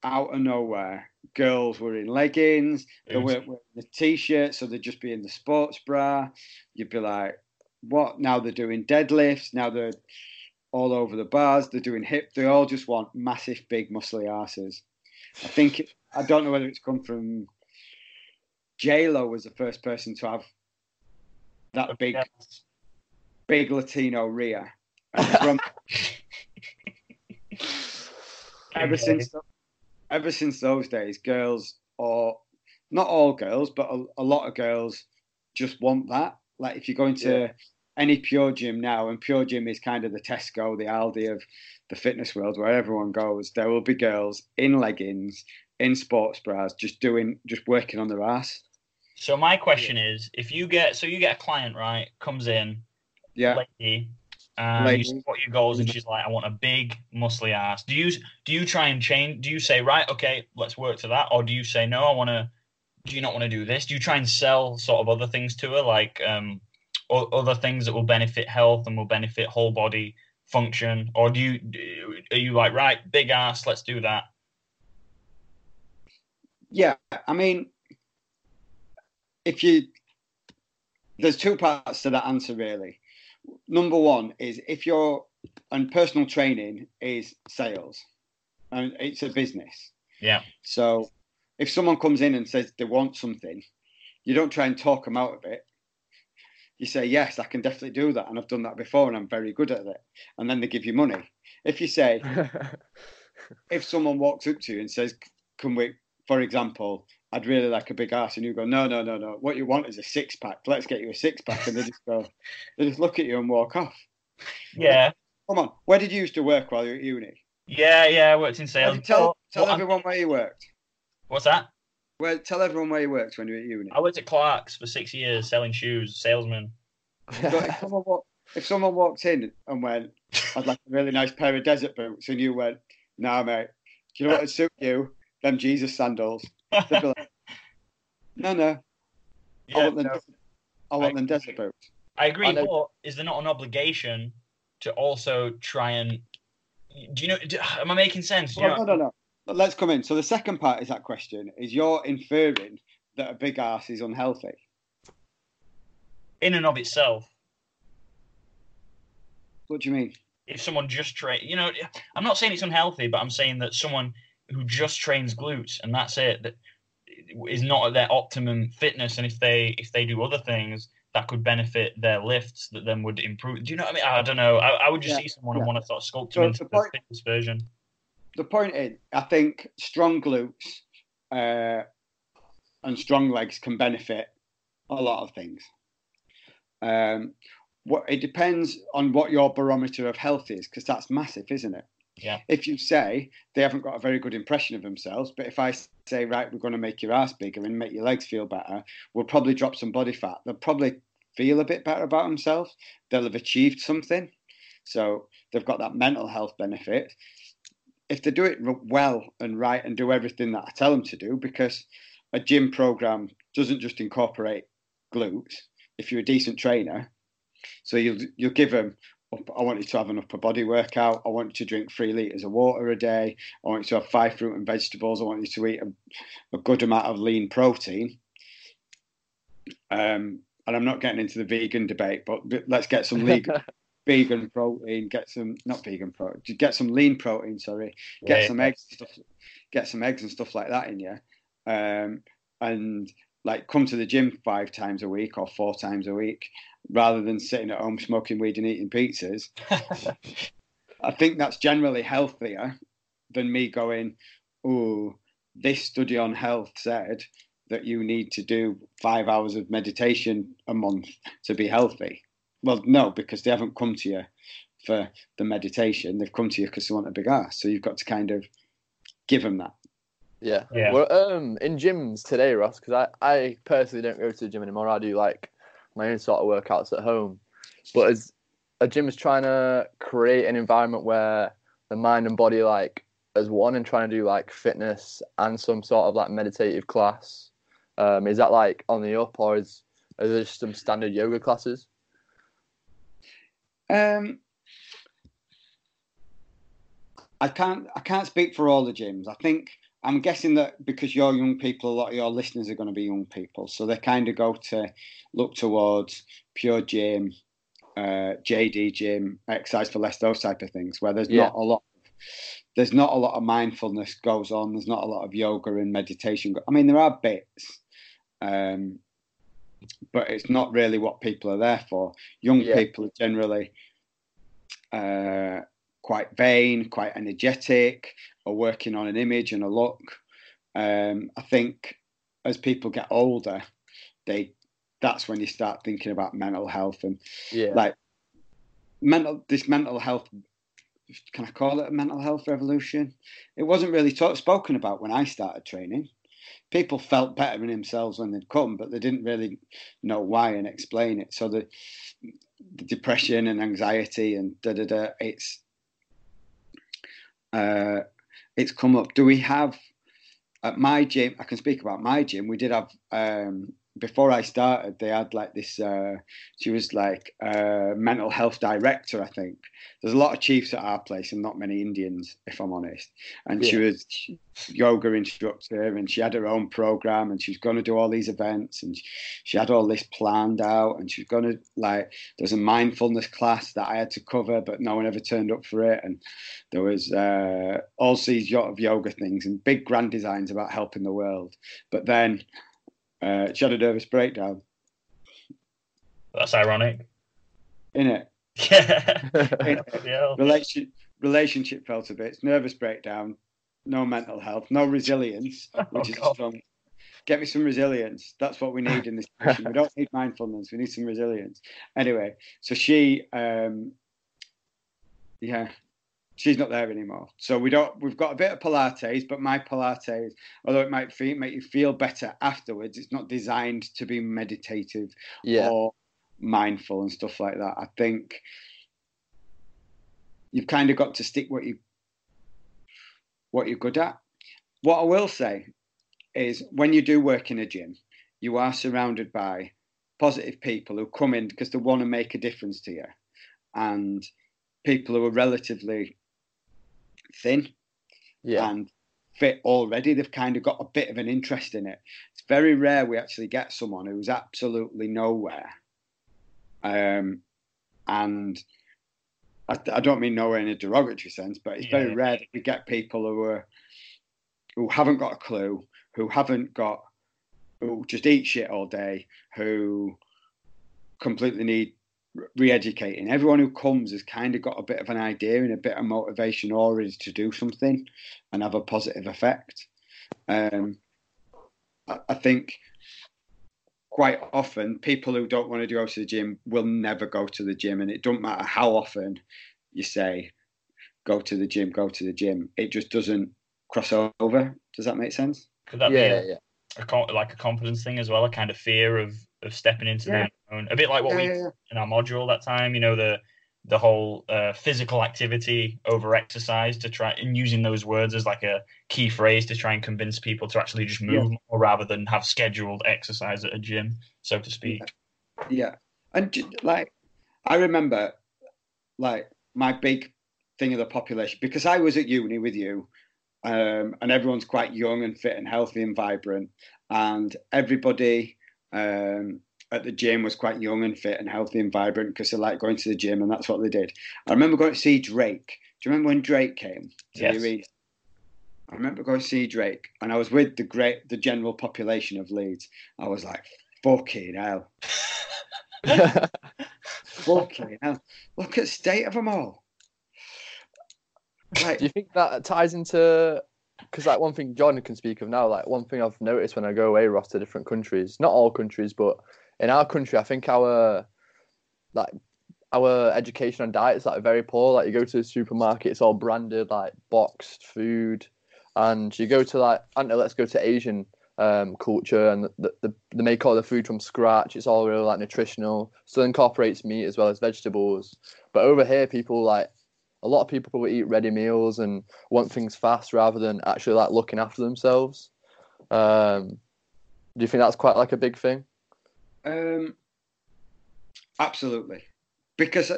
out of nowhere, girls were in leggings. They weren't wearing the T-shirt, so they'd just be in the sports bra. You'd be like, what? Now they're doing deadlifts. Now they're all over the bars. They're doing hip. They all just want massive, big, muscly asses. I think I don't know whether it's come from J-Lo was the first person to have that big Latino rear. And from ever since those days, girls, or not all girls, but a lot of girls just want that. Like if you go into any Pure Gym now, and Pure Gym is kind of the Tesco, the Aldi of the fitness world, where everyone goes, there will be girls in leggings, in sports bras, just working on their ass. So my question is, if you get, so you get a client, right, comes in, lady, and you put your goals, and she's like, I want a big, muscly ass. Do you try and change? Do you say, right, okay, let's work to that, or do you say, no, I want to? Do you not want to do this? Do you try and sell sort of other things to her, like other things that will benefit health and will benefit whole body function, or are you like, right, big ass, let's do that? Yeah, I mean, there's two parts to that answer really. Number one is and personal training is sales, and it's a business. Yeah. So if someone comes in and says they want something, you don't try and talk them out of it. You say, yes, I can definitely do that, and I've done that before, and I'm very good at it. And then they give you money. If you say, if someone walks up to you and says, can we, for example, I'd really like a big ass, and you go, no, no, no, no. What you want is a six pack. Let's get you a six pack. And they just look at you and walk off. Yeah. Come on. Where did you used to work while you were at uni? Yeah. I worked in sales. Tell everyone where you worked. What's that? Well, tell everyone where you worked when you were at uni. I worked at Clark's for 6 years selling shoes, salesman. So if someone walked in and went, I'd like a really nice pair of desert boots, and you went, nah, mate, do you know what would suit you? Them Jesus sandals. They'd be like, no. Yeah, I want them desert boots. I agree, but is there not an obligation to also try and... am I making sense? Well, no. Let's come in. So the second part is that question, is you're inferring that a big ass is unhealthy. In and of itself. What do you mean? If someone just trains, I'm not saying it's unhealthy, but I'm saying that someone who just trains glutes and that's it, that is not at their optimum fitness. And if they do other things that could benefit their lifts, that then would improve. Do you know what I mean? I don't know. I would just see someone and want to sort of sculpt them into the fitness version. The point is, I think strong glutes and strong legs can benefit a lot of things. It depends on what your barometer of health is, because that's massive, isn't it? Yeah. If you say they haven't got a very good impression of themselves, but if I say, right, we're going to make your ass bigger and make your legs feel better, we'll probably drop some body fat. They'll probably feel a bit better about themselves. They'll have achieved something. So they've got that mental health benefit. If they do it well and right and do everything that I tell them to do, because a gym program doesn't just incorporate glutes, if you're a decent trainer, so you'll give them, I want you to have an upper body workout, I want you to drink 3 litres of water a day, I want you to have 5 fruit and vegetables, I want you to eat a good amount of lean protein. And I'm not getting into the vegan debate, but let's get some legal... vegan protein, get some lean protein, get some eggs and stuff like that in you, and like come to the gym 5 times a week or 4 times a week rather than sitting at home smoking weed and eating pizzas. I think that's generally healthier than me going, oh, this study on health said that you need to do 5 hours of meditation a month to be healthy. Well, no, because they haven't come to you for the meditation. They've come to you because they want a big ass. So you've got to kind of give them that. Yeah. Well, in gyms today, Ross, because I personally don't go to the gym anymore. I do like my own sort of workouts at home. But as a gym is trying to create an environment where the mind and body like as one, and trying to do like fitness and some sort of like meditative class. Is that like on the up, or are there just some standard yoga classes? I can't speak for all the gyms. I'm guessing that because you're young people, a lot of your listeners are going to be young people, so they kind of go to look towards Pure Gym, JD Gym, Exercise for Less, those type of things, where there's not a lot. There's not a lot of mindfulness goes on. There's not a lot of yoga and meditation. I mean, there are bits, but it's not really what people are there for. Young people are generally quite vain, quite energetic, are working on an image and a look. I think as people get older, they that's when you start thinking about mental health and like mental health. Can I call it a mental health revolution? It wasn't really spoken about when I started training. People felt better in themselves when they'd come, but they didn't really know why and explain it. So the depression and anxiety and it's come up. Do we have at my gym? I can speak about my gym. We did have before I started. They had like this. She was like mental health director, I think. There's a lot of chiefs at our place and not many Indians, if I'm honest. And she was yoga instructor, and she had her own program, and she was going to do all these events, and she had all this planned out, and she was going to like. There was a mindfulness class that I had to cover, but no one ever turned up for it. And there was all these yoga things and big grand designs about helping the world, but then. She had a nervous breakdown. That's ironic, isn't it? Yeah. Relationship fell to bits. Nervous breakdown. No mental health. No resilience. Get me some resilience. That's what we need in this position. We don't need mindfulness. We need some resilience. Anyway, so she, she's not there anymore. So we've got a bit of Pilates, but my Pilates, although it might make you feel better afterwards, it's not designed to be meditative or mindful and stuff like that. I think you've kind of got to stick what you're good at. What I will say is when you do work in a gym, you are surrounded by positive people who come in because they want to make a difference to you. And people who are relatively thin and fit already, they've kind of got a bit of an interest in it. It's very rare we actually get someone who's absolutely nowhere. And I don't mean nowhere in a derogatory sense, but it's very rare that we get people who haven't got a clue, who just eat shit all day, who completely need re-educating. Everyone who comes has kind of got a bit of an idea and a bit of motivation already to do something and have a positive effect. I think quite often people who don't want to go to the gym will never go to the gym, and it doesn't matter how often you say go to the gym, it just doesn't cross over. Does that make sense? Could that be a confidence thing as well, a kind of fear of stepping into the unknown, a bit like what we did in our module that time, you know, the whole physical activity over exercise, to try and using those words as like a key phrase to try and convince people to actually just move more rather than have scheduled exercise at a gym, so to speak. And like I remember, like my big thing of the population, because I was at uni with you, and everyone's quite young and fit and healthy and vibrant, and everybody at the gym was quite young and fit and healthy and vibrant because they liked going to the gym, and that's what they did. I remember going to see Drake. Do you remember when Drake came? Yes. I remember going to see Drake, and I was with the general population of Leeds. I was like, fucking hell. Fucking hell. Look at the state of them all. Like, do you think that ties into... Because like one thing John can speak of now, like one thing I've noticed when I go away, Ross, to different countries, not all countries, but in our country, I think our education on diet is like very poor. Like you go to the supermarket, it's all branded, like boxed food, and you go to let's go to Asian culture, and they make all the food from scratch. It's all really like nutritional, so it incorporates meat as well as vegetables. But over here, a lot of people probably eat ready meals and want things fast rather than actually like looking after themselves. Do you think that's quite like a big thing? Absolutely. Because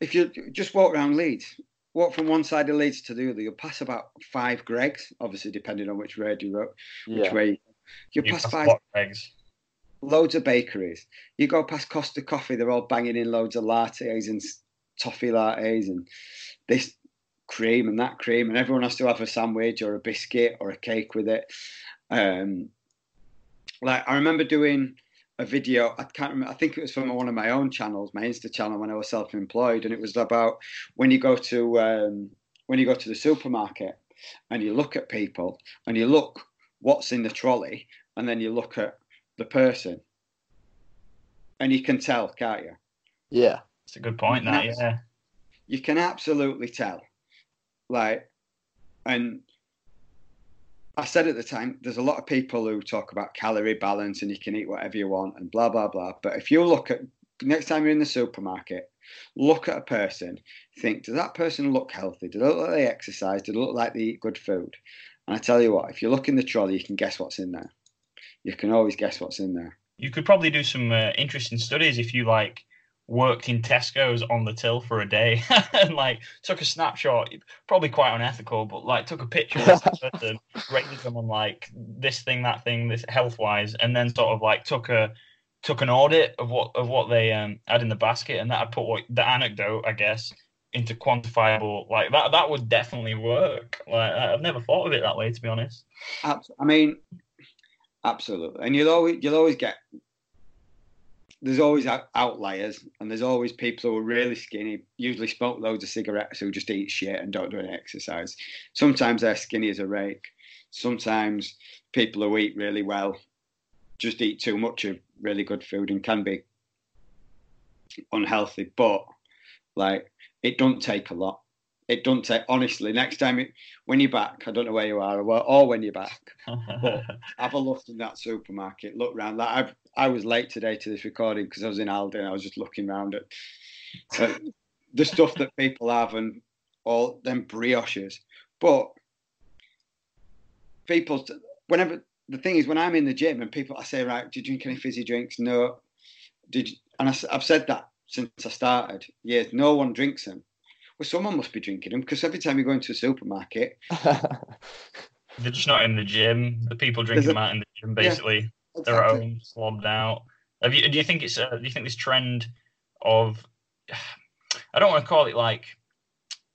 if you just walk around Leeds, walk from one side of Leeds to the other, you'll pass about 5 Greggs, obviously depending on which road you rock, which way. You'll pass 5 Greggs. Loads of bakeries. You go past Costa Coffee, they're all banging in loads of lattes and toffee lattes and this cream and that cream, and everyone has to have a sandwich or a biscuit or a cake with it. I remember doing a video, I can't remember, I think it was from one of my own channels, my Insta channel, when I was self-employed, and it was about when you go to the supermarket and you look at people and you look what's in the trolley, and then you look at the person and you can tell, can't you? Yeah. It's a good point, that, yeah. You can absolutely tell. Like, and I said at the time, there's a lot of people who talk about calorie balance and you can eat whatever you want and blah, blah, blah. But if you look at, next time you're in the supermarket, look at a person, think, does that person look healthy? Do they look like they exercise? Do they look like they eat good food? And I tell you what, if you look in the trolley, you can guess what's in there. You can always guess what's in there. You could probably do some interesting studies if you, like, worked in Tesco's on the till for a day and, like, took a snapshot, probably quite unethical, but, like, took a picture of the person, rated them on, like, this thing, that thing, this health-wise, and then sort of, like, took an audit of what they had in the basket, and that'd put the anecdote, I guess, into quantifiable, like, that would definitely work. Like, I've never thought of it that way, to be honest. I mean, absolutely. And you'll always get, there's always outliers, and there's always people who are really skinny, usually smoke loads of cigarettes, who just eat shit and don't do any exercise. Sometimes they're skinny as a rake. Sometimes people who eat really well just eat too much of really good food and can be unhealthy. But, like, it don't take a lot. It don't take, honestly, next time when you're back, I don't know where you are or when you're back, but have a look in that supermarket, look around. Like, I was late today to this recording because I was in Aldi and I was just looking around at the stuff that people have and all them brioches. But people, whenever, the thing is, when I'm in the gym and people, I say, right, do you drink any fizzy drinks? No. And I've said that since I started. Yes, no one drinks them. Well, someone must be drinking them, because every time you go into a supermarket... They're just not in the gym. The people drinking them out in the gym, basically. Yeah, exactly. Their own, slobbed out. Do you think this trend of... I don't want to call it, like,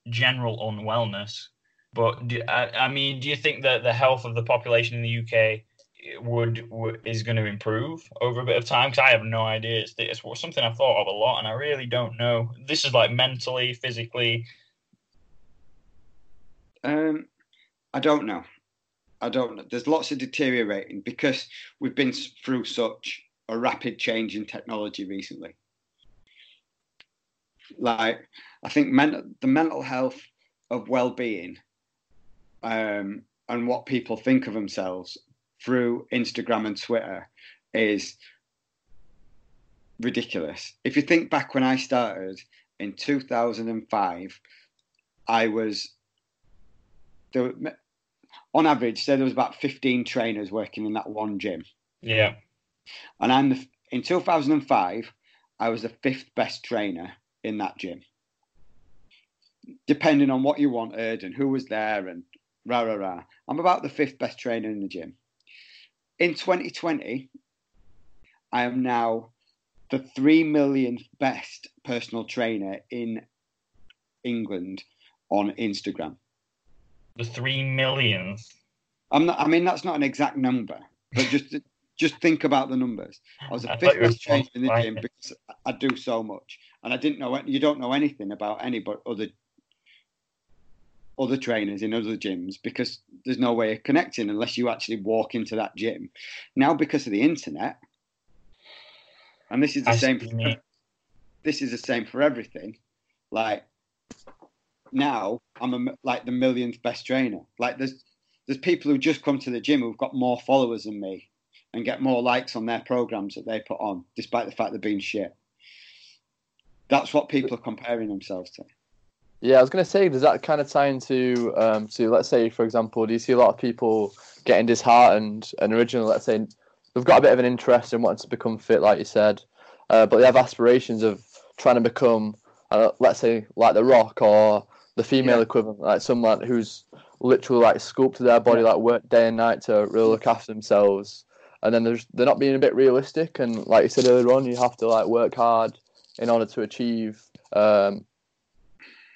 general unwellness, but do you think that the health of the population in the UK is going to improve over a bit of time? Because I have no idea. It's something I've thought of a lot, and I really don't know. This is, like, mentally, physically. I don't know. There's lots of deteriorating, because we've been through such a rapid change in technology recently. Like, I think the mental health of well-being and what people think of themselves through Instagram and Twitter is ridiculous. If you think back when I started in 2005, I was, on average, say there was about 15 trainers working in that one gym. Yeah. And in 2005, I was the fifth best trainer in that gym. Depending on what you wanted and who was there and rah, rah, rah. I'm about the fifth best trainer in the gym. In 2020, I am now the 3 millionth best personal trainer in England on Instagram. The 3 millionth? That's not an exact number, but just think about the numbers. I was the fifth best trainer in the gym because I do so much, and I didn't know. You don't know anything about anybody other trainers in other gyms, because there's no way of connecting unless you actually walk into that gym. Now, because of the internet, and this is the same for, everything, like, now I'm like the millionth best trainer. Like, there's people who just come to the gym who've got more followers than me and get more likes on their programs that they put on, despite the fact they're being shit. That's what people are comparing themselves to. Yeah, I was going to say, does that kind of tie into, so let's say, for example, do you see a lot of people getting disheartened and originally, let's say, they've got a bit of an interest in wanting to become fit, like you said, but they have aspirations of trying to become, let's say, like The Rock or the female equivalent, like someone who's literally, like, sculpted their body, like, work day and night to really look after themselves. And then they're not being a bit realistic. And like you said earlier on, you have to, like, work hard in order to achieve...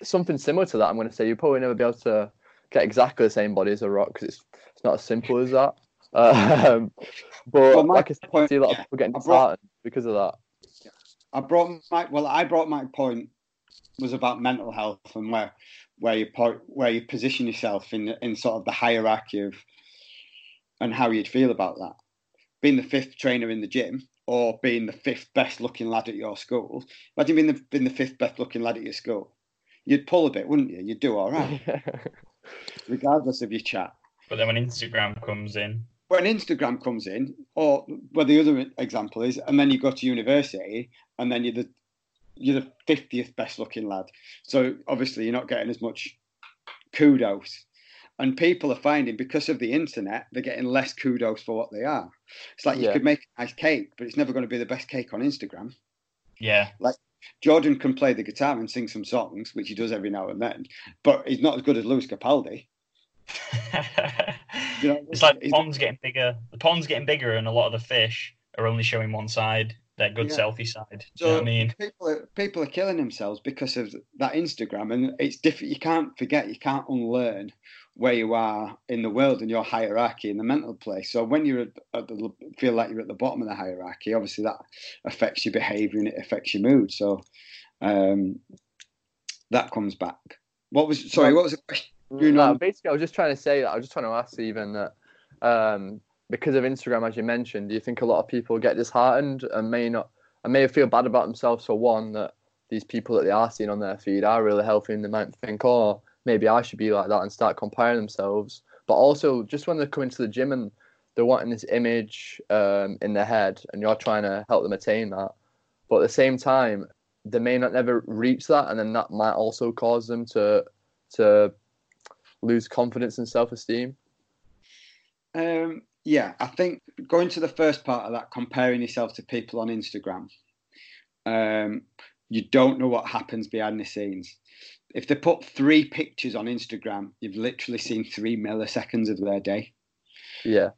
something similar to that. I'm going to say you'll probably never be able to get exactly the same body as a Rock, because it's not as simple as that. But well, like I said, I see a lot of people getting disheartened because of that. I brought my point was about mental health and where you position yourself in sort of the hierarchy of and how you'd feel about that. Being the fifth trainer in the gym, or being the fifth best looking lad at your school. Imagine being the fifth best looking lad at your school. You'd pull a bit, wouldn't you? You'd do all right, regardless of your chat. But then when Instagram comes in, or well, the other example is, and then you go to university, and then you're the 50th best looking lad. So obviously you're not getting as much kudos. And people are finding, because of the internet, they're getting less kudos for what they are. It's like you could make a nice cake, but it's never going to be the best cake on Instagram. Yeah. Like Jordan can play the guitar and sing some songs, which he does every now and then, but he's not as good as Lewis Capaldi. You know, it's like the pond's getting bigger and a lot of the fish are only showing one side, their good selfie side. So, you know what I mean? People are killing themselves because of that Instagram, and it's different. You can't forget, you can't unlearn where you are in the world and your hierarchy in the mental place. So when you feel like you're at the bottom of the hierarchy, obviously that affects your behaviour and it affects your mood. So that comes back. What was the question? Basically, I was just trying to ask even that because of Instagram, as you mentioned, do you think a lot of people get disheartened and may feel bad about themselves for one, that these people that they are seeing on their feed are really healthy and they might think, oh, maybe I should be like that, and start comparing themselves. But also just when they come into the gym and they're wanting this image in their head and you're trying to help them attain that. But at the same time, they may not never reach that, and then that might also cause them to lose confidence and self-esteem. I think going to the first part of that, comparing yourself to people on Instagram, you don't know what happens behind the scenes. If they put 3 pictures on Instagram, you've literally seen 3 milliseconds of their day. Yeah.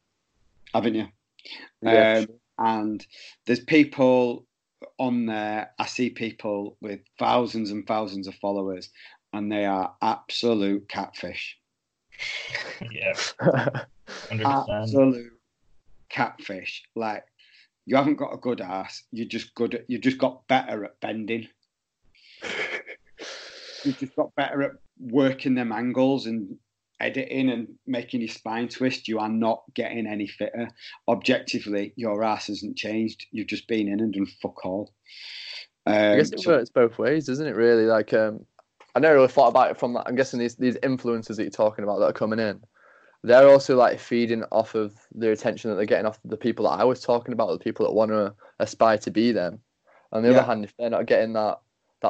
Haven't you? Yeah. And there's people on there, I see people with thousands and thousands of followers, and they are absolute catfish. Yeah. 100%. Absolute catfish. Like, you haven't got a good ass, you just got better at bending. You've just got better at working them angles and editing and making your spine twist. You are not getting any fitter. Objectively, your ass hasn't changed. You've just been in and done fuck all. I guess it works both ways, doesn't it, really? Like, I never really thought about it from that. I'm guessing these influencers that you're talking about that are coming in, they're also like feeding off of their attention that they're getting off the people that I was talking about, the people that want to aspire to be them. On the other hand, if they're not getting that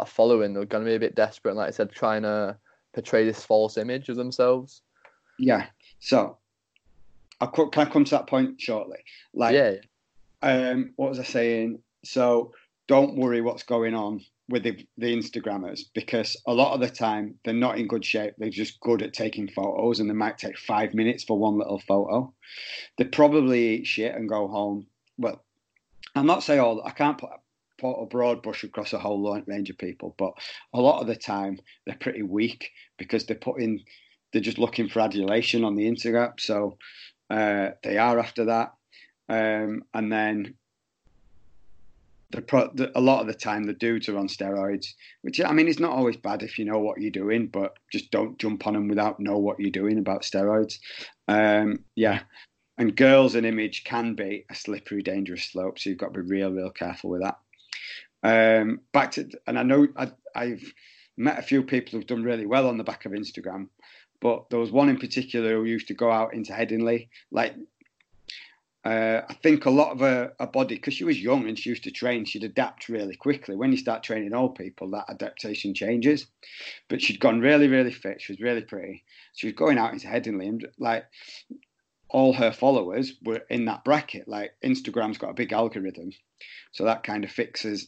following, they're going to be a bit desperate, and like I said, trying to portray this false image of themselves. Yeah. So can I come to that point shortly? Like, what was I saying? So don't worry what's going on with the Instagrammers, because a lot of the time they're not in good shape. They're just good at taking photos, and they might take 5 minutes for one little photo. They probably eat shit and go home. Well, I'm not saying all that. I can't put a broad brush across a whole range of people, but a lot of the time they're pretty weak because they're just looking for adulation on the Instagram. So they are after that, and then a lot of the time the dudes are on steroids, which, I mean, it's not always bad if you know what you're doing, but just don't jump on them without know what you're doing about steroids. And girls and image can be a slippery, dangerous slope, so you've got to be real, real careful with that. And I know I've met a few people who've done really well on the back of Instagram, but there was one in particular who used to go out into Headingley. Like, I think a lot of her body, because she was young and she used to train, she'd adapt really quickly. When you start training old people, that adaptation changes. But she'd gone really, really fit. She was really pretty. She was going out into Headingley, and like, all her followers were in that bracket. Like, Instagram's got a big algorithm, so that kind of fixes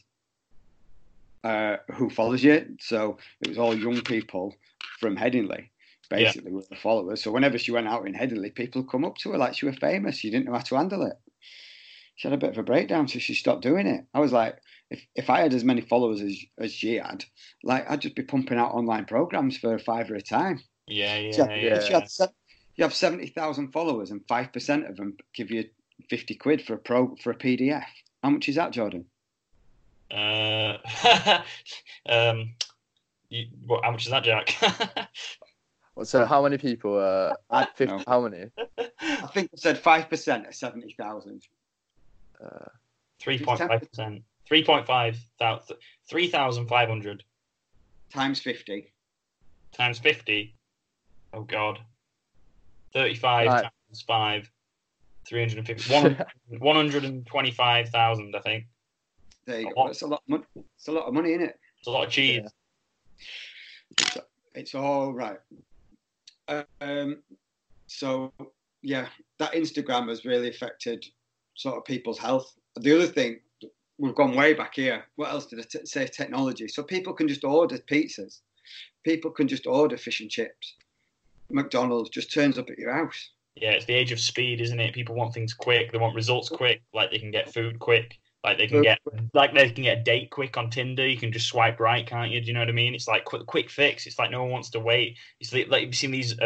who follows you. So it was all young people from Headingley, basically, were the followers. So whenever she went out in Headingley, people come up to her like she was famous. She didn't know how to handle it. She had a bit of a breakdown, so she stopped doing it. I was like, if I had as many followers as she had, like, I'd just be pumping out online programs for a £5 at a time. You have 70,000 followers and 5% of them give you 50 quid for a PDF. How much is that, Jordan? How much is that, Jack? So how many people? How many? I think I said 5% of 70,000. 3.5%. 3,500. Times 50. Times 50? Oh, God. 35 times 5. 350. 125,000, I think. There you go. That's a lot of money. It's a lot of money, isn't it? It's a lot of cheese. Yeah. It's all right. So, yeah, that Instagram has really affected sort of people's health. The other thing, we've gone way back here. What else did I say? Technology. So people can just order pizzas. People can just order fish and chips. McDonald's just turns up at your house. Yeah, it's the age of speed, isn't it? People want things quick. They want results quick. Like they can get food quick. Like they can get, like they can get a date quick on Tinder. You can just swipe right, can't you? Do you know what I mean? It's like quick fix. It's like no one wants to wait. It's like you've seen these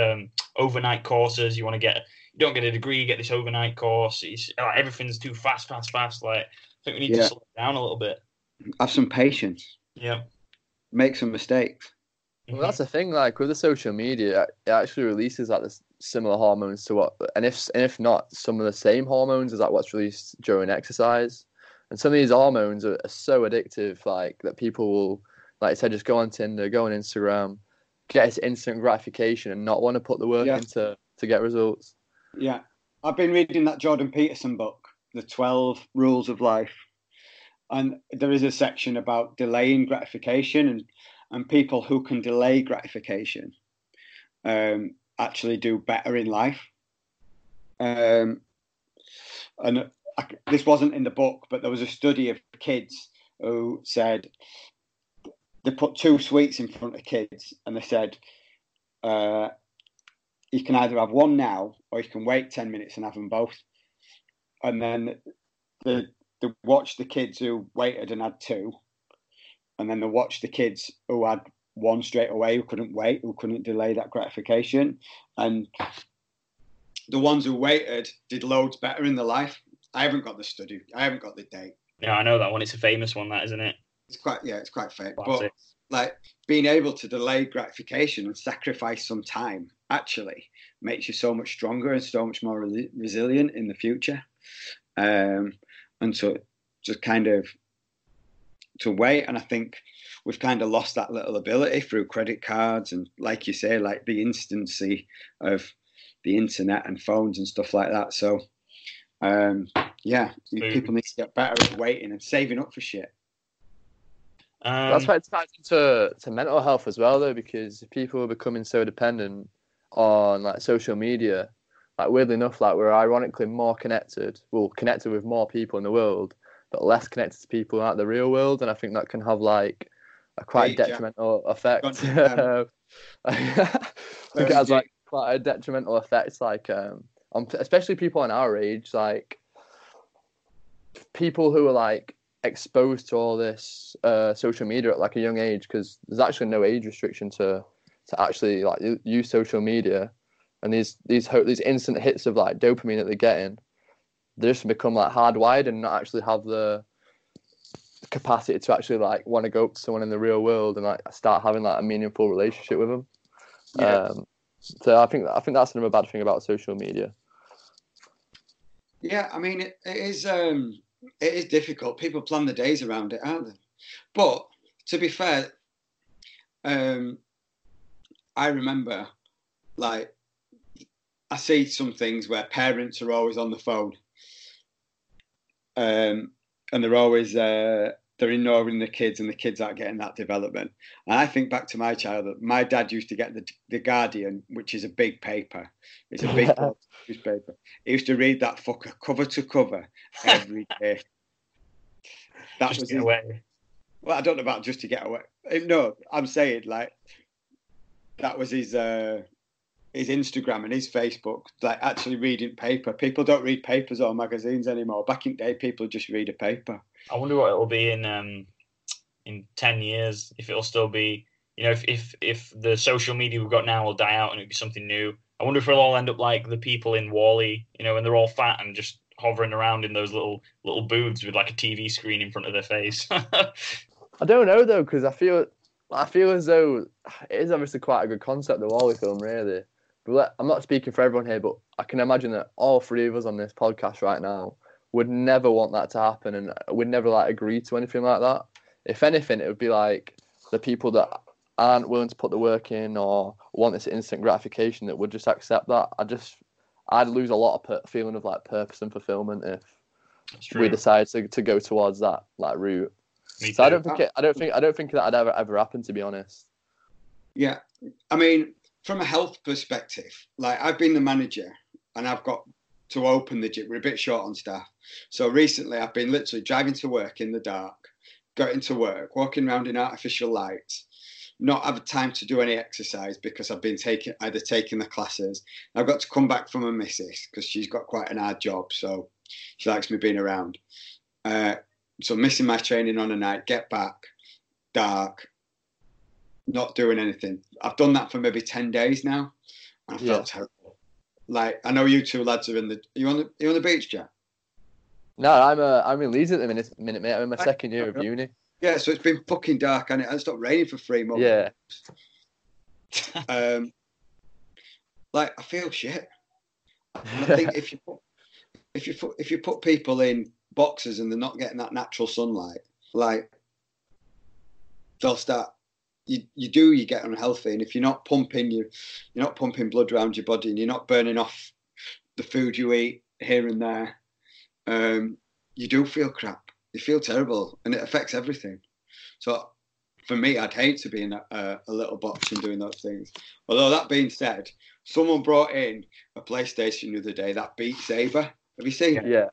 overnight courses. You want to get, you don't get a degree, you get this overnight course. It's like everything's too fast. Like I think we need to slow down a little bit. Have some patience. Yeah. Make some mistakes. Well, that's the thing. Like with the social media, it actually releases like this similar hormones to what, and if not, some of the same hormones as like what's released during exercise. And some of these hormones are so addictive, like that people will, like I said, just go on Tinder, go on Instagram, get this instant gratification and not want to put the work into to get results. Yeah. I've been reading that Jordan Peterson book, The 12 Rules of Life. And there is a section about delaying gratification and people who can delay gratification actually do better in life. And this wasn't in the book, but there was a study of kids who said they put two sweets in front of kids and they said, you can either have one now or you can wait 10 minutes and have them both. And then they watched the kids who waited and had two. And then they watched the kids who had one straight away, who couldn't wait, who couldn't delay that gratification. And the ones who waited did loads better in their life. I haven't got the study. I haven't got the date. Yeah, I know that one. It's a famous one, that, isn't it? It's quite famous. But like being able to delay gratification and sacrifice some time actually makes you so much stronger and so much more resilient in the future. And so just kind of to wait. And I think we've kind of lost that little ability through credit cards and, like you say, like the instancy of the internet and phones and stuff like that. So. People need to get better at waiting and saving up for shit. That's why it ties into mental health as well, though, because people are becoming so dependent on like social media. Like weirdly enough, like we're ironically more connected, connected with more people in the world, but less connected to people out the real world, and I think that can have like a quite detrimental effect. I think it has like quite a detrimental effect, like. Especially people in our age, like people who are like exposed to all this social media at like a young age, because there's actually no age restriction to actually like use social media, and these instant hits of like dopamine that they're getting, they just become like hardwired and not actually have the capacity to actually like want to go up to someone in the real world and like start having like a meaningful relationship with them. Yeah. So I think that's another bad thing about social media. Yeah, I mean, it is difficult. People plan the days around it, aren't they? But to be fair, I remember, like, I see some things where parents are always on the phone, and they're always they're ignoring the kids, and the kids aren't getting that development. And I think back to my childhood. My dad used to get the Guardian, which is a big paper. It's a big newspaper. He used to read that fucker cover to cover every day. That just was to get away. Well, I don't know about just to get away. No, I'm saying like that was his Instagram and his Facebook, like actually reading paper. People don't read papers or magazines anymore. Back in the day, people just read a paper. I wonder what it'll be in 10 years, if it'll still be, you know, if the social media we've got now will die out and it'll be something new. I wonder if we'll all end up like the people in Wall-E, you know, and they're all fat and just hovering around in those little booths with like a TV screen in front of their face. I don't know though, because I feel as though it is obviously quite a good concept, the Wall-E film, really. But I'm not speaking for everyone here, but I can imagine that all three of us on this podcast right now would never want that to happen, and would never like agree to anything like that. If anything, it would be like the people that aren't willing to put the work in or want this instant gratification that would just accept that. I'd lose a lot of feeling of like purpose and fulfillment if we decide to go towards that like route. So I don't think that would ever happen, to be honest. Yeah, I mean, from a health perspective, like I've been the manager and I've got to open the gym. We're a bit short on staff, so recently I've been literally driving to work in the dark, got into work, walking around in artificial lights, not have time to do any exercise because I've been taking the classes. I've got to come back from a missus because she's got quite an hard job, so she likes me being around. So missing my training on a night, get back, dark, not doing anything. I've done that for maybe 10 days now, and I felt terrible. Like, I know you two lads are you on the beach, Jack? No, I'm in Leeds at the minute, mate. I'm in my second year of uni. Yeah, so it's been fucking dark, and it hasn't stopped raining for 3 months. Yeah. Like, I feel shit. And I think if you put people in boxes and they're not getting that natural sunlight, like, they'll start. You get unhealthy, and if you're not pumping, you're not pumping blood around your body, and you're not burning off the food you eat here and there. You do feel crap. You feel terrible, and it affects everything. So, for me, I'd hate to be in a little box and doing those things. Although, that being said, someone brought in a PlayStation the other day, that Beat Saber. Have you seen it? Yeah.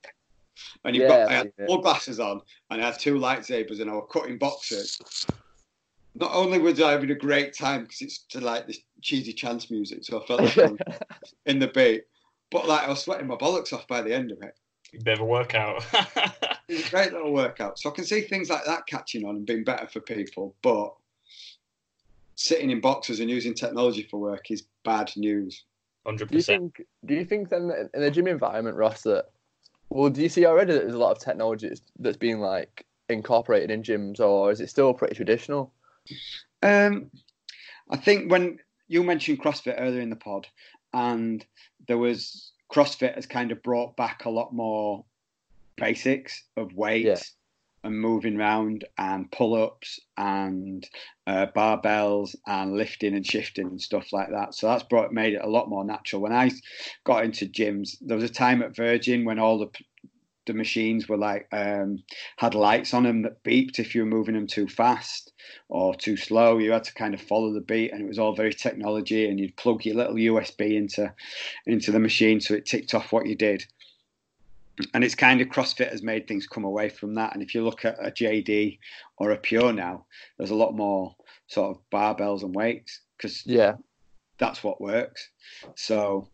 And I had full glasses on, and I had two lightsabers, and I were cutting boxes. Not only was I having a great time because it's to like this cheesy chance music, so I felt like I'm in the beat, but like I was sweating my bollocks off by the end of it. Bit of a workout. It's a great little workout. So I can see things like that catching on and being better for people, but sitting in boxes and using technology for work is bad news. 100%. Do you think then that in the gym environment, Ross, that, well, do you see already that there's a lot of technology that's being like incorporated in gyms, or is it still pretty traditional? I think when you mentioned CrossFit earlier in the pod, and there was CrossFit has kind of brought back a lot more basics of weights and moving around and pull-ups and barbells and lifting and shifting and stuff like that. So that's made it a lot more natural. When I got into gyms, there was a time at Virgin when all the machines were like had lights on them that beeped if you were moving them too fast or too slow. You had to kind of follow the beat, and it was all very technology, and you'd plug your little USB into the machine so it ticked off what you did. And it's kind of CrossFit has made things come away from that. And if you look at a JD or a Pure now, there's a lot more sort of barbells and weights because that's what works. So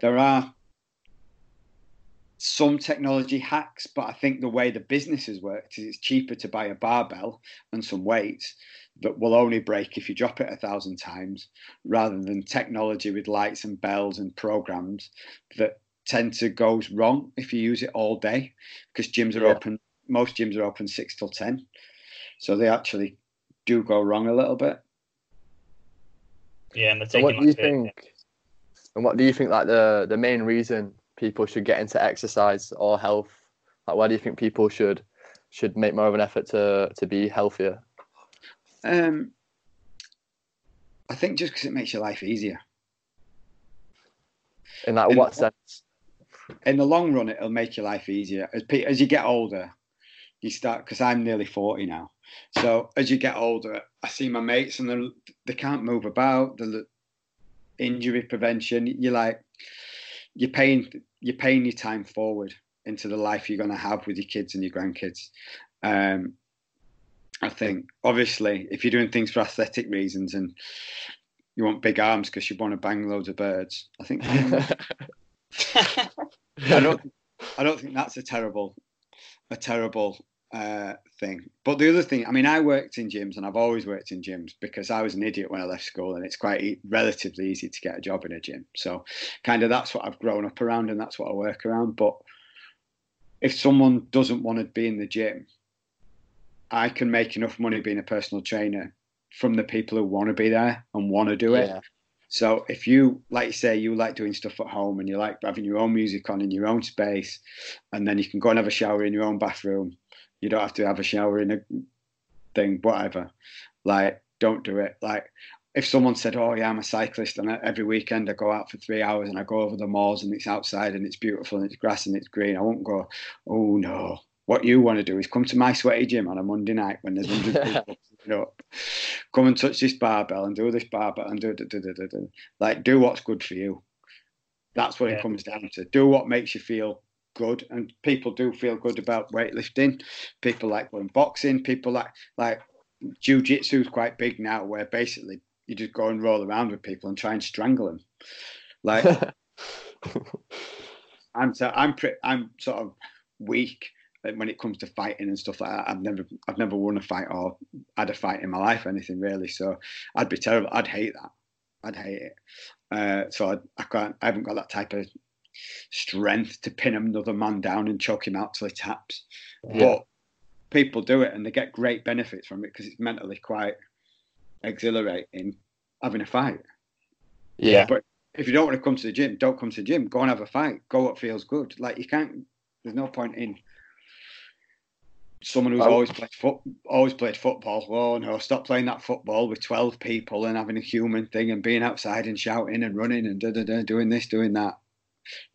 there are some technology hacks, but I think the way the business has worked is it's cheaper to buy a barbell and some weights that will only break if you drop it 1,000 times, rather than technology with lights and bells and programs that tend to go wrong if you use it all day, because gyms are open. Most gyms are open 6 till 10, so they actually do go wrong a little bit. Yeah, and they're taking. So what do you think? And what do you think? Like the main reason people should get into exercise or health? Like, why do you think people should make more of an effort to be healthier? I think just because it makes your life easier. In like what sense? In the long run, it'll make your life easier. As you get older, you start, because I'm nearly 40 now. So as you get older, I see my mates and they can't move about. The injury prevention, you're like, you're paying your time forward into the life you're going to have with your kids and your grandkids. I think, obviously, if you're doing things for aesthetic reasons and you want big arms because you want to bang loads of birds, I think I don't think that's a terrible thing. But the other thing, I mean, I worked in gyms, and I've always worked in gyms because I was an idiot when I left school, and it's quite relatively easy to get a job in a gym. So kind of that's what I've grown up around, and that's what I work around. But if someone doesn't want to be in the gym, I can make enough money being a personal trainer from the people who want to be there and want to do it. So if you, like you say, you like doing stuff at home and you like having your own music on in your own space, and then you can go and have a shower in your own bathroom. You don't have to have a shower in a thing, whatever. Like, don't do it. Like, if someone said, oh, yeah, I'm a cyclist and every weekend I go out for 3 hours and I go over the moors and it's outside and it's beautiful and it's grass and it's green, I won't go, oh, no. What you want to do is come to my sweaty gym on a Monday night when there's 100 people up. Come and touch this barbell and do da-da-da-da-da. Like, do what's good for you. That's what it comes down to. Do what makes you feel good. And people do feel good about weightlifting. People like going boxing. People like jiu-jitsu is quite big now, where basically you just go and roll around with people and try and strangle them. Like, I'm sort of weak when it comes to fighting and stuff like that. I've never won a fight or had a fight in my life or anything really. So I'd be terrible. I'd hate that. I'd hate it. So I haven't got that type of strength to pin another man down and choke him out till he taps. Yeah. But people do it and they get great benefits from it because it's mentally quite exhilarating having a fight. Yeah. But if you don't want to come to the gym, don't come to the gym. Go and have a fight. Go what feels good. Like, you can't, there's no point in someone who's always played football. Oh no, stop playing that football with 12 people and having a human thing and being outside and shouting and running and doing this, doing that.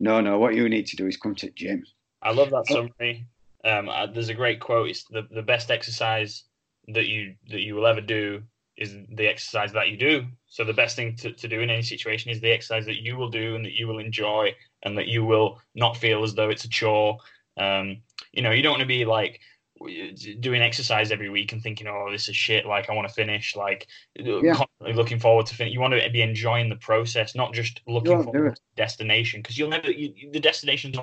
No, what you need to do is come to the gym. I love that summary. There's a great quote. It's the best exercise that you will ever do is the exercise that you do. So the best thing to do in any situation is the exercise that you will do and that you will enjoy and that you will not feel as though it's a chore. You don't want to be like doing exercise every week and thinking, oh, this is shit, like I want to finish, like constantly looking forward to finish. You want to be enjoying the process, not just looking forward to the destination, because the destination's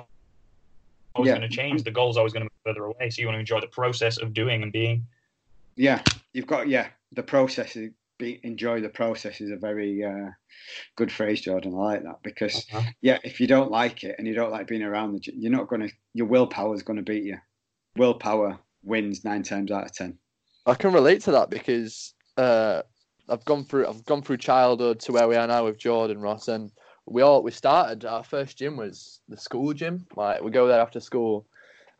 always going to change. The goal's always going to be further away, so you want to enjoy the process of doing and being. The process is enjoy the process is a very good phrase, Jordan. I like that, because if you don't like it and you don't like being around the gym, you're not going to, your willpower is going to beat you. Willpower wins 9 times out of 10. I can relate to that because I've gone through childhood to where we are now with Jordan Ross, and we started, our first gym was the school gym. Like, we go there after school.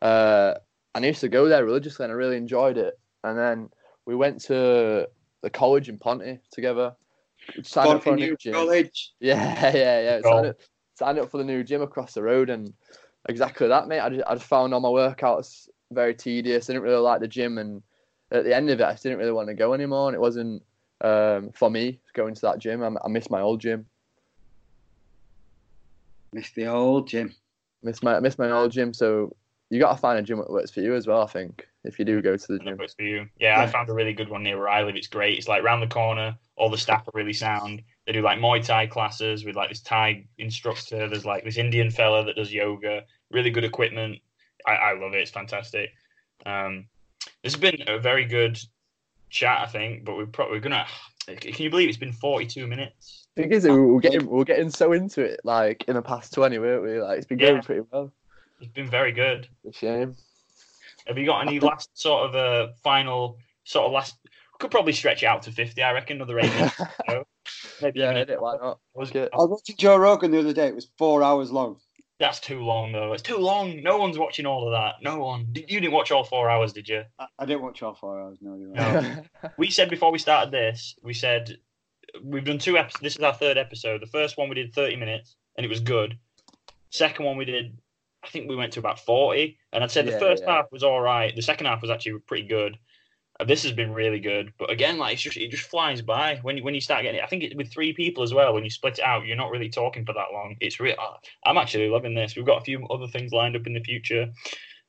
And I used to go there religiously and I really enjoyed it. And then we went to the college in Ponty together. Signed up for a new gym. College. Yeah. Signed up for the new gym across the road, and exactly that, mate. I just found all my workouts very tedious. I didn't really like the gym, and at the end of it, I just didn't really want to go anymore. And it wasn't for me going to that gym. I miss my old gym. Miss my old gym. So you got to find a gym that works for you as well, I think, if you do go to the gym. That works for you. Yeah, I found a really good one near where I live. It's great. It's like round the corner. All the staff are really sound. They do like Muay Thai classes with like this Thai instructor. There's like this Indian fella that does yoga. Really good equipment. I love it. It's fantastic. This has been a very good chat, I think, but we're gonna. Can you believe it's been 42 minutes? The thing is, we're getting so into it, like in the past 20, weren't we? Like, it's been going pretty well. It's been very good. It's a shame. Have you got any last sort of final sort of last? We could probably stretch it out to 50, I reckon, another 8 minutes. So maybe why not? I was watching Joe Rogan the other day. It was 4 hours long. That's too long, though. It's too long. No one's watching all of that. No one. You didn't watch all 4 hours, did you? I didn't watch all 4 hours. No, you didn't. We said before we started this, we said we've done 2 episodes. This is our 3rd episode. The first one we did 30 minutes, and it was good. Second one we did, I think we went to about 40, and I'd said the first half was all right. The second half was actually pretty good. This has been really good, but again, like, it just flies by when you start getting it. I think with 3 people as well, when you split it out, you're not really talking for that long. It's real. I'm actually loving this. We've got a few other things lined up in the future.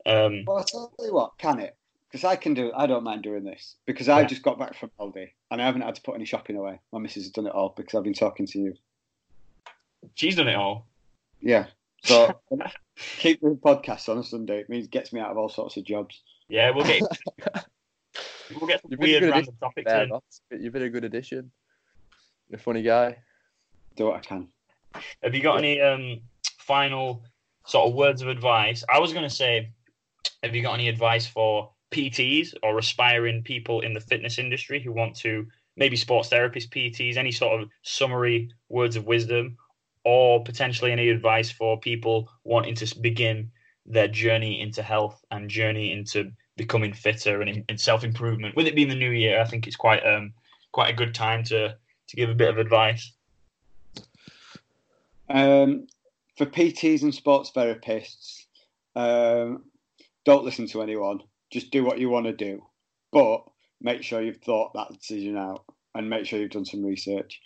Well, I tell you what, can it? Because I can do. I don't mind doing this because I just got back from Aldi and I haven't had to put any shopping away. My missus has done it all because I've been talking to you. She's done it all. Yeah. So keep the podcast on a Sunday. It means gets me out of all sorts of jobs. Yeah, we'll get. We'll get some weird random topics in. You've been a good addition. You're a funny guy. Do what I can. Have you got any final sort of words of advice? I was going to say, have you got any advice for PTs or aspiring people in the fitness industry who want to maybe sports therapists, PTs, any sort of summary words of wisdom, or potentially any advice for people wanting to begin their journey into health and journey into becoming fitter and self-improvement. With it being the new year, I think it's quite a good time to give a bit of advice. For PTs and sports therapists, don't listen to anyone. Just do what you want to do. But make sure you've thought that decision out and make sure you've done some research.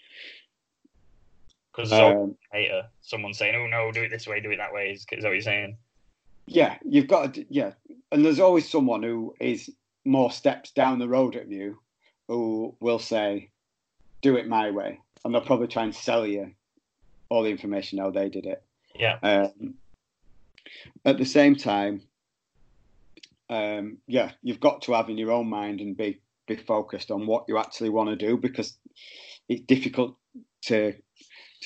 Because there's always a hater, someone saying, oh no, do it this way, do it that way, is that what you're saying? Yeah, you've got to, yeah. And there's always someone who is more steps down the road at you who will say, do it my way. And they'll probably try and sell you all the information how they did it. Yeah. At the same time, yeah, you've got to have in your own mind and be focused on what you actually want to do, because it's difficult to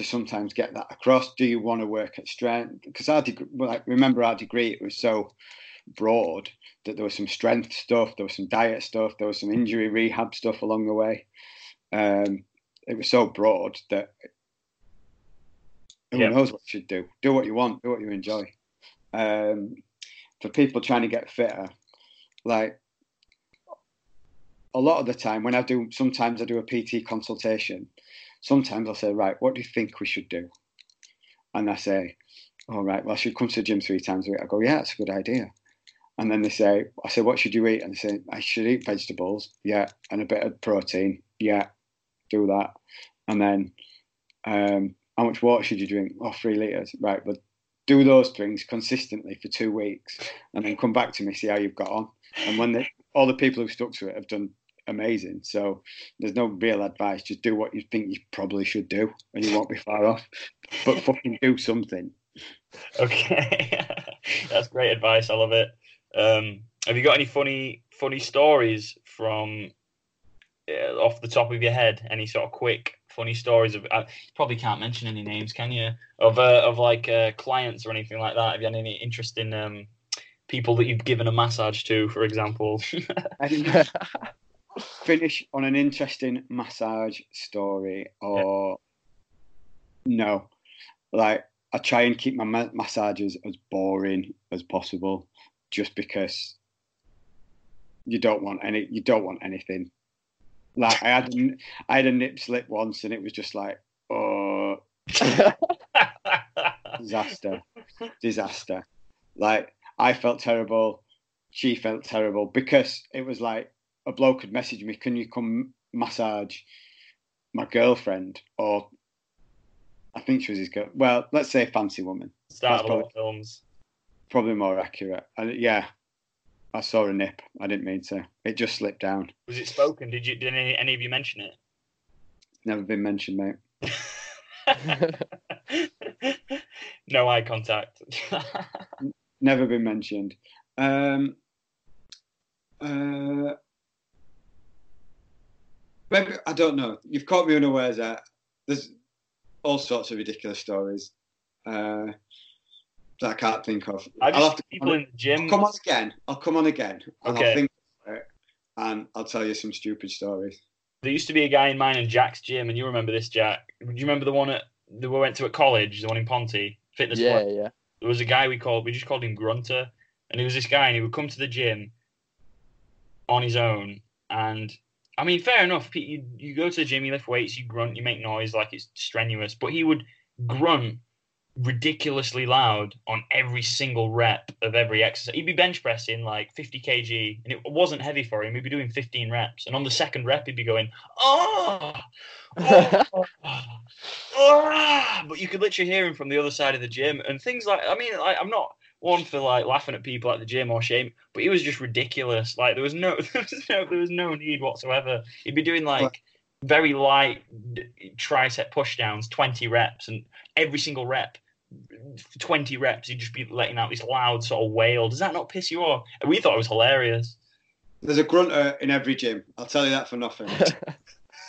sometimes get that across. Do you want to work at strength? Because our degree, like, remember our degree, it was so broad that there was some strength stuff, there was some diet stuff, there was some injury rehab stuff along the way. It was so broad that who knows what you should do. Do what you want, do what you enjoy. For people trying to get fitter, like a lot of the time when I do, sometimes I do a PT consultation, sometimes I'll say, right, what do you think we should do? And I say, all right, well, I should come to the gym 3 times a week. I go, yeah, that's a good idea. And then they say, I say, what should you eat? And they say, I should eat vegetables, yeah, and a bit of protein, yeah, do that. And then how much water should you drink? Oh, 3 litres, right, but do those things consistently for 2 weeks and then come back to me, see how you've got on. And when all the people who stuck to it have done amazing. So there's no real advice. Just do what you think you probably should do and you won't be far off. But fucking do something. Okay. That's great advice. I love it. Have you got any funny stories from off the top of your head? Any sort of quick funny stories of, you probably can't mention any names, can you? Of like clients or anything like that. Have you had any interesting people that you've given a massage to, for example? Finish on an interesting massage story, or no? Like, I try and keep my massages as boring as possible, just because you don't want anything. Like, I had a nip slip once, and it was just like, oh, disaster. Like, I felt terrible, she felt terrible, because it was like a bloke had messaged me, can you come massage my girlfriend? Or I think she was his girl. Well, let's say a fancy woman. Start of all films. Probably more accurate. And yeah. I saw a nip. I didn't mean to. It just slipped down. Was it spoken? Did any of you mention it? Never been mentioned, mate. No eye contact. Never been mentioned. Maybe, I don't know. You've caught me unawares. There's all sorts of ridiculous stories that I can't think of. I'll have to people in the gym. I'll come on again. And okay. I'll think of it, and I'll tell you some stupid stories. There used to be a guy in mine and Jack's gym, and you remember this, Jack? Do you remember the one that we went to at college? The one in Ponty, Fitness First. Yeah. There was a guy we just called him Grunter, and he was this guy, and he would come to the gym on his own. And I mean, fair enough. You go to the gym, you lift weights, you grunt, you make noise like it's strenuous, but he would grunt ridiculously loud on every single rep of every exercise. He'd be bench pressing like 50 kg, and it wasn't heavy for him. He'd be doing 15 reps, and on the second rep he'd be going, but you could literally hear him from the other side of the gym. And things like, I mean, like, I'm not one for like laughing at people at the gym or shame, but he was just ridiculous. Like, there was no need whatsoever. He'd be doing like very light tricep pushdowns, 20 reps, and every single rep, 20 reps, you'd just be letting out this loud sort of wail. Does that not piss you off? And we thought it was hilarious. There's a grunter in every gym. I'll tell you that for nothing.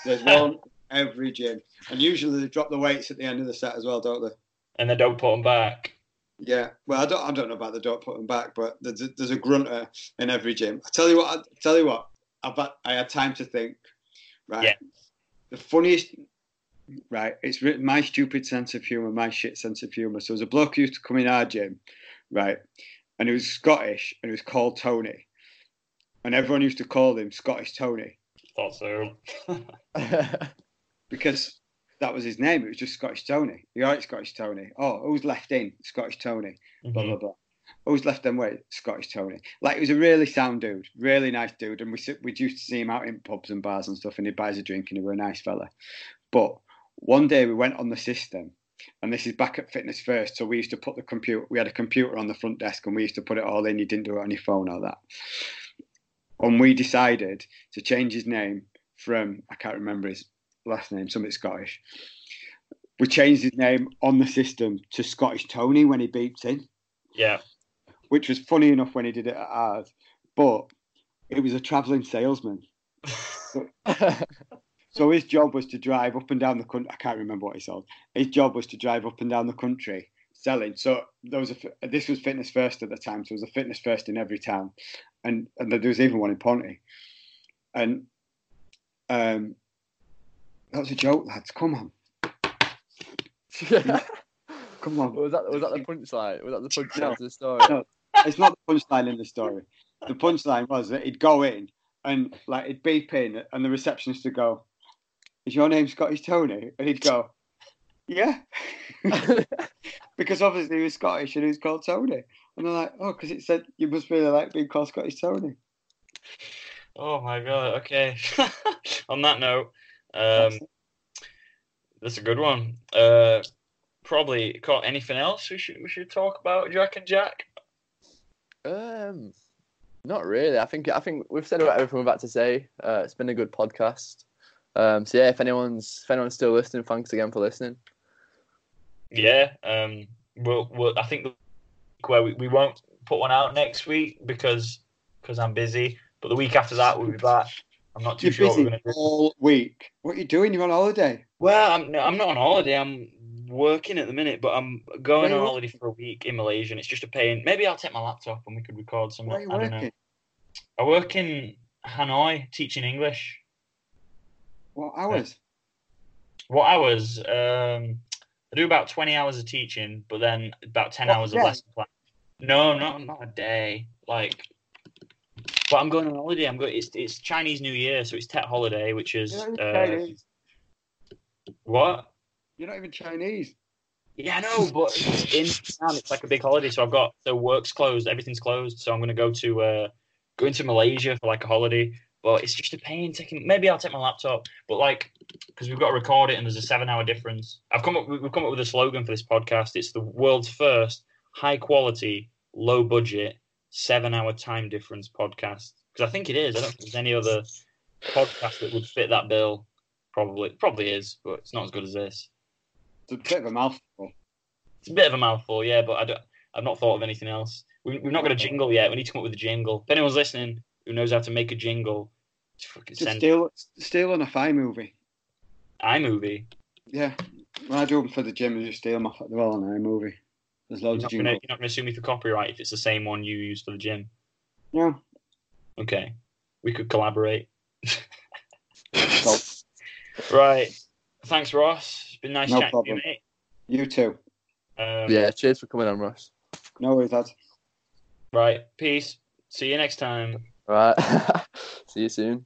There's one every gym. And usually they drop the weights at the end of the set as well, don't they? And they don't put them back. Yeah. Well, I don't know about they don't put them back, but there's a grunter in every gym. I tell you what, I had time to think. right? Yeah. The funniest, right? It's my stupid sense of humor, my shit sense of humor. So there was a bloke who used to come in our gym, right? And he was Scottish, and he was called Tony, and everyone used to call him Scottish Tony. Thought so. Because that was his name. It was just Scottish Tony. You're right, Scottish Tony. Oh, who's left in? Scottish Tony. Mm-hmm. Blah, blah, blah. Who's left them with? Scottish Tony. Like, he was a really sound dude, really nice dude. And we used to see him out in pubs and bars and stuff, and he'd buy us a drink, and he was a nice fella. But one day we went on the system, and this is back at Fitness First. So we used to put the computer, we had a computer on the front desk, and we used to put it all in. You didn't do it on your phone or that. And we decided to change his name from, I can't remember his last name, something Scottish. We changed his name on the system to Scottish Tony when he beeped in. Yeah. Which was funny enough when he did it at ours, but it was a travelling salesman. So his job was to drive up and down the country. I can't remember what he sold. His job was to drive up and down the country selling. So there was this was Fitness First at the time. So there was a Fitness First in every town. And there was even one in Ponty. And that was a joke, lads. Come on. Come on. Was that the punchline? Was that the punchline of the story? No, it's not the punchline in the story. The punchline was that he'd go in and like he'd beep in, and the receptionist would go, "Is your name Scottish Tony?" And he'd go, "Yeah," because obviously he was Scottish and he was called Tony. And they're like, "Oh, because it said you must really like being called Scottish Tony." Oh my god! Okay. On that note, that's a good one. Probably caught anything else we should talk about? Do you reckon, Jack? Not really. I think we've said about everything we're about to say. It's been a good podcast. So yeah, if anyone's still listening, thanks again for listening. Yeah. We'll I think the week where we won't put one out next week because I'm busy. But the week after that we'll be back. I'm not too sure what we're going to do all week. What are you doing? You're on holiday. Well, I'm not on holiday. I'm working at the minute, but I'm going on holiday for a week in Malaysia, and it's just a pain. Maybe I'll take my laptop and we could record something. Where are you working? Know. I work in Hanoi teaching English. What hours? I do about 20 hours of teaching, but then about 10 hours of lesson plan. No, not a day. Like, but I'm going on holiday. I'm going. It's Chinese New Year, so it's Tet holiday, which is what. You're not even Chinese. Yeah, I know, but in Japan it's like a big holiday, so I've got the work's closed, everything's closed, so I'm going to go into Malaysia for like a holiday. But it's just a pain taking. Maybe I'll take my laptop, but like because we've got to record it and there's a 7-hour difference. We've come up with a slogan for this podcast. It's the world's first high quality, low budget, 7-hour time difference podcast. Because I think it is. I don't think there's any other podcast that would fit that bill. Probably is, but it's not as good as this. It's a bit of a mouthful. Yeah, but I've not thought of anything else. We've not got a jingle yet. We need to come up with a jingle. If anyone's listening who knows how to make a jingle, just steal on a iMovie. iMovie? Yeah. When I do them for the gym, I just steal them off at the wall on iMovie. There's loads of jingles. You're not going to sue me for copyright if it's the same one you use for the gym? No. Okay. We could collaborate. Right. Thanks, Ross. It's been nice chatting to you, mate. You too. Cheers for coming on, Ross. No worries, lads. Right, peace. See you next time. Right. See you soon.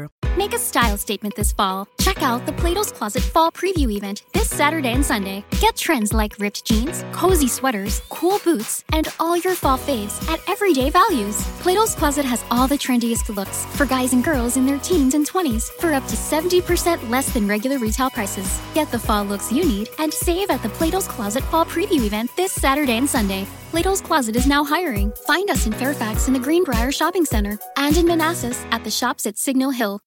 Make a style statement this fall. Check out the Plato's Closet Fall Preview Event this Saturday and Sunday. Get trends like ripped jeans, cozy sweaters, cool boots, and all your fall faves at everyday values. Plato's Closet has all the trendiest looks for guys and girls in their teens and 20s for up to 70% less than regular retail prices. Get the fall looks you need and save at the Plato's Closet Fall Preview Event this Saturday and Sunday. Plato's Closet is now hiring. Find us in Fairfax in the Greenbrier Shopping Center and in Manassas at the shops at Signal Hill.